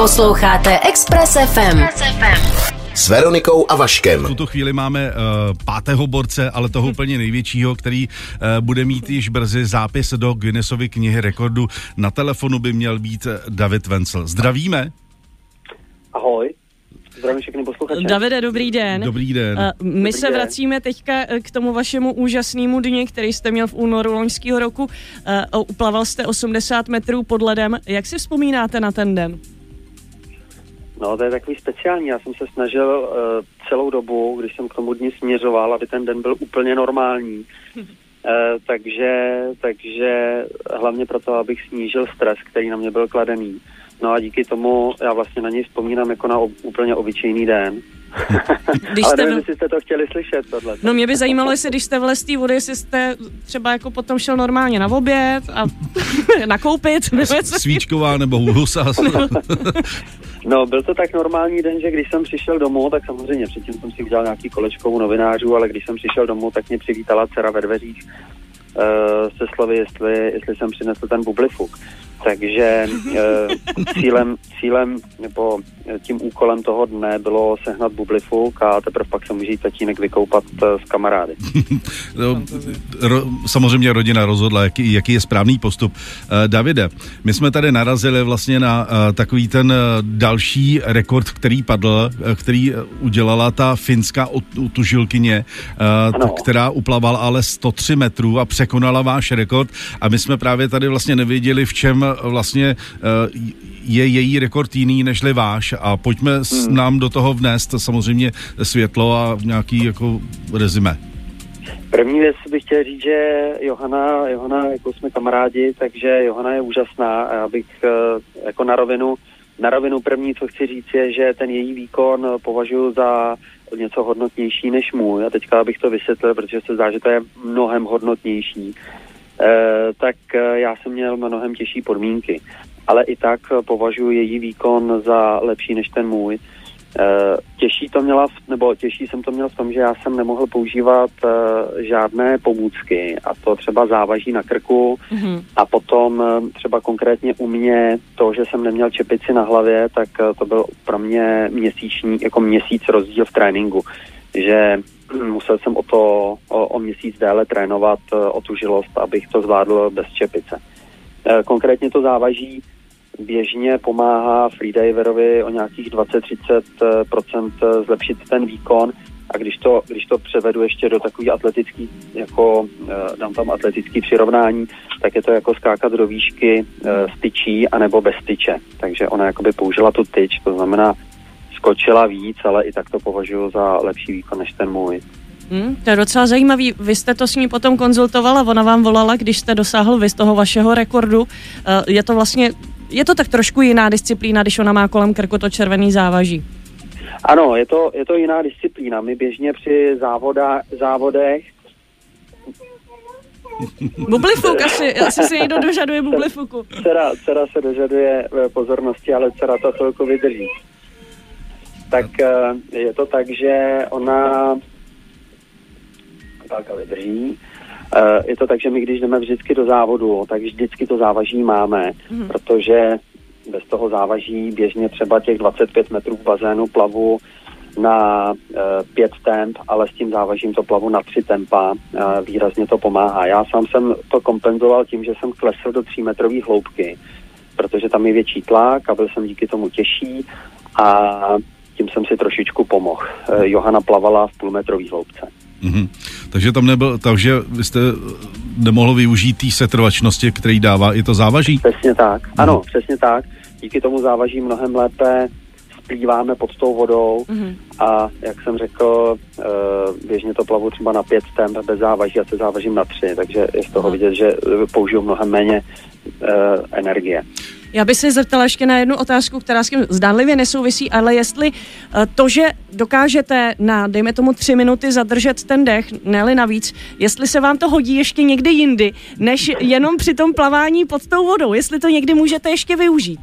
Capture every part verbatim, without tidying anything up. Posloucháte Express ef em. S Veronikou a Vaškem. V tuto chvíli máme uh, pátého borce, ale toho úplně největšího, který uh, bude mít již brzy zápis do Guinnessovy knihy rekordů. Na telefonu by měl být David Vencl. Zdravíme. Ahoj. Zdravím všechny posluchače. Davide, dobrý den. Dobrý den. Uh, my dobrý se den. Vracíme teďka k tomu vašemu úžasnému dni, který jste měl v únoru loňského roku. Uh, uplaval jste osmdesát metrů pod ledem. Jak si vzpomínáte na ten den? No, to je takový speciální. Já jsem se snažil uh, celou dobu, když jsem k tomu dni směřoval, aby ten den byl úplně normální. Uh, takže, takže hlavně proto, abych snížil stres, který na mě byl kladený. No a díky tomu já vlastně na něj vzpomínám jako na ob, úplně obyčejný den. Když ale nevím, jestli jste to chtěli slyšet, tohle. No mě by zajímalo, jestli když jste vlez z té vody, jestli jste třeba jako potom šel normálně na oběd a nakoupit. Svíčková nebo husa. No, byl to tak normální den, že když jsem přišel domů, tak samozřejmě předtím jsem si udělal nějaký kolečko u novinářů, ale když jsem přišel domů, tak mě přivítala dcera ve dveřích uh, se slovy, jestli, jestli jsem přinesl ten bublifuk. Takže e, cílem, cílem nebo tím úkolem toho dne bylo sehnat bublifuk a teprve pak se může tatínek vykoupat s kamarády. No, ro, samozřejmě rodina rozhodla, jaký, jaký je správný postup. E, Davide, my jsme tady narazili vlastně na a, takový ten další rekord, který padl, a, který udělala ta finská utužilkyně, a, t, která uplavala ale sto tři metrů a překonala váš rekord. A my jsme právě tady vlastně nevěděli, v čem vlastně je její rekord jiný nežli váš a pojďme hmm. nám do toho vnést samozřejmě světlo a nějaký jako resume. První věc bych chtěl říct, že Johana, Johana jako jsme kamarádi, takže Johana je úžasná a já bych jako na rovinu, na rovinu první, co chci říct, je, že ten její výkon považuji za něco hodnotnější než můj a teďka bych to vysvětlil, protože se zdá, že to je mnohem hodnotnější. Eh, tak eh, já jsem měl mnohem těžší podmínky, ale i tak eh, považuji její výkon za lepší než ten můj. Eh, těžší to měla, v, nebo těžší jsem to měl v tom, že já jsem nemohl používat eh, žádné pomůcky a to třeba závaží na krku mm-hmm. a potom eh, třeba konkrétně u mě to, že jsem neměl čepici na hlavě, tak eh, to byl pro mě měsíční, jako měsíc rozdíl v tréninku, že musel jsem o to o, o měsíc déle trénovat o tu žilost, abych to zvládl bez čepice. Konkrétně to závaží běžně pomáhá freediverovi o nějakých dvacet až třicet procent zlepšit ten výkon a když to, když to převedu ještě do takový atletický, jako dám tam atletický přirovnání, tak je to jako skákat do výšky s tyčí anebo bez tyče. Takže ona jakoby použila tu tyč, to znamená skočila víc, ale i tak to považuji za lepší výkon než ten můj. Hmm, to je docela zajímavý. Vy jste to s ní potom konzultovala, ona vám volala, když jste dosáhl vy z toho vašeho rekordu. Je to vlastně, je to tak trošku jiná disciplína, když ona má kolem krku to červený závaží. Ano, je to, je to jiná disciplína. My běžně při závoda, závodech bublifuk, asi, asi se někdo dožaduje bublifuku. Dcera, dcera se dožaduje pozornosti, ale dcera to chvilku vydrží. Tak je to tak, že ona válka vydrží. Je to tak, že my když jdeme vždycky do závodu, tak vždycky to závaží máme, mm. protože bez toho závaží běžně třeba těch dvacet pět metrů v bazénu plavu na pět temp, ale s tím závažím to plavu na tři tempa výrazně to pomáhá. Já sám jsem to kompenzoval tím, že jsem klesl do třímetrové hloubky, protože tam je větší tlak a byl jsem díky tomu těžší a tím jsem si trošičku pomohl. Johana plavala v půlmetrový hloubce. Mm-hmm. Takže tam nebyl, takže vy jste nemohl využít té setrvačnosti, který dává i to závaží? Přesně tak, ano, mm-hmm. přesně tak. Díky tomu závaží mnohem lépe splýváme pod tou vodou mm-hmm. a jak jsem řekl, běžně to plavu třeba na pět temp bez závaží a se závažím na tři, takže je z toho mm-hmm. vidět, že použiju mnohem méně energie. Já bych se zeptala ještě na jednu otázku, která s tím zdánlivě nesouvisí, ale jestli to, že dokážete na, dejme tomu, tři minuty zadržet ten dech, ne-li navíc, jestli se vám to hodí ještě někdy jindy, než jenom při tom plavání pod tou vodou, jestli to někdy můžete ještě využít.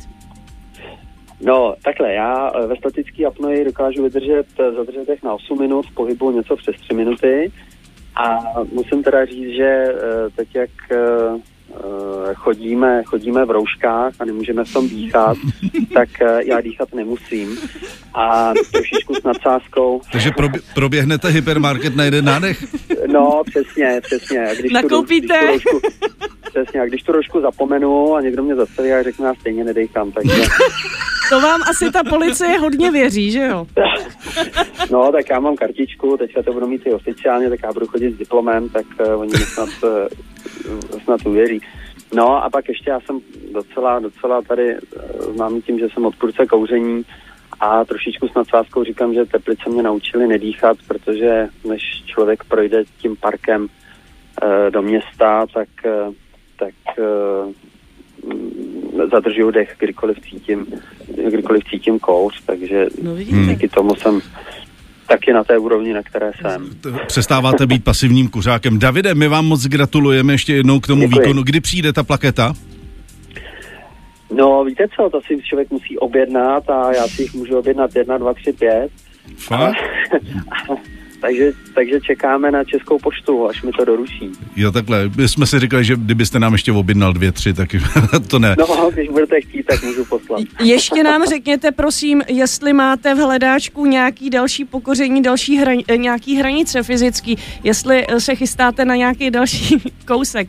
No, takhle, já ve statický apnoji dokážu vydržet zadržet dech na osm minut, v pohybu něco přes tři minuty a musím teda říct, že teď jak chodíme, chodíme v rouškách a nemůžeme v tom dýchat, tak já dýchat nemusím. A trošičku s nadsázkou. Takže probě- proběhnete hypermarket na jeden nádech? No, přesně, přesně. A když nakoupíte? Tu, když tu roušku, přesně, a když tu roušku zapomenu a někdo mě zastaví a řekne, já stejně nedejchám, takže... To vám asi ta policie hodně věří, že jo? No, tak já mám kartičku, teďka to budu mít i oficiálně, tak já budu chodit s diplomem, tak uh, oni snad, uh, snad uvěří. No a pak ještě já jsem docela, docela tady uh, známý tím, že jsem odpůrce kouření a trošičku s nadsázkou říkám, že Teplice mě naučili nedýchat, protože než člověk projde tím parkem uh, do města, tak... Uh, tak uh, zadržuju dech, kdykoliv cítím, kdykoliv cítím kouř, takže no díky tomu jsem taky na té úrovni, na které jsem. Přestáváte být pasivním kuřákem. Davide, my vám moc gratulujeme ještě jednou k tomu Děkuji. výkonu. Kdy přijde ta plaketa? No, víte co, to si člověk musí objednat a já si jich můžu objednat jedna, dva, tři, pět. Fakt? Takže, takže čekáme na Českou poštu, až mi to doručí. Jo, takhle. My jsme si říkali, že kdybyste nám ještě objednal dvě, tři, tak to ne. No, když budete chtít, tak můžu poslat. Ještě nám řekněte, prosím, jestli máte v hledáčku nějaký další pokoření, další hran, nějaký hranice fyzický, jestli se chystáte na nějaký další kousek.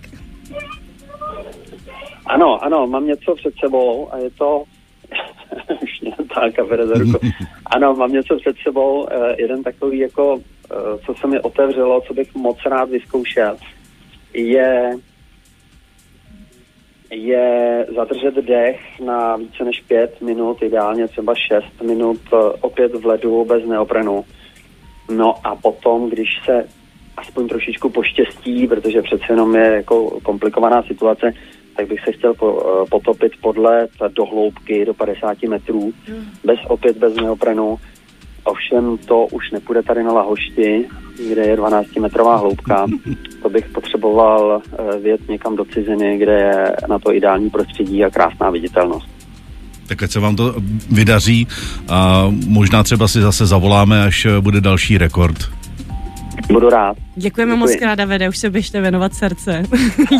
Ano, ano, mám něco před sebou a je to... Ano, mám něco před sebou, jeden takový, jako, co se mi otevřelo, co bych moc rád vyzkoušel, je, je zadržet dech na více než pět minut, ideálně třeba šest minut, opět v ledu bez neoprenu. No a potom, když se aspoň trošičku poštěstí, protože přece jenom je jako komplikovaná situace, tak bych se chtěl potopit podle do hloubky, do padesáti metrů, bez opět, bez neoprenu. Ovšem to už nepůjde tady na Lahošti, kde je dvanáctimetrová hloubka. To bych potřeboval vyjet někam do ciziny, kde je na to ideální prostředí a krásná viditelnost. Tak ať se vám to vydaří a možná třeba si zase zavoláme, až bude další rekord. Budu rád. Děkujeme děkuji. moc krát, Davide, už se běžte věnovat srdce.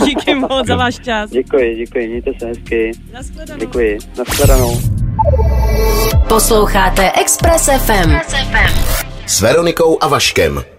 Díky moc za váš čas. Děkuji, děkuji, mějte se hezky. Naschledanou. Děkuji, naschledanou. Posloucháte Express ef em s Veronikou a Vaškem.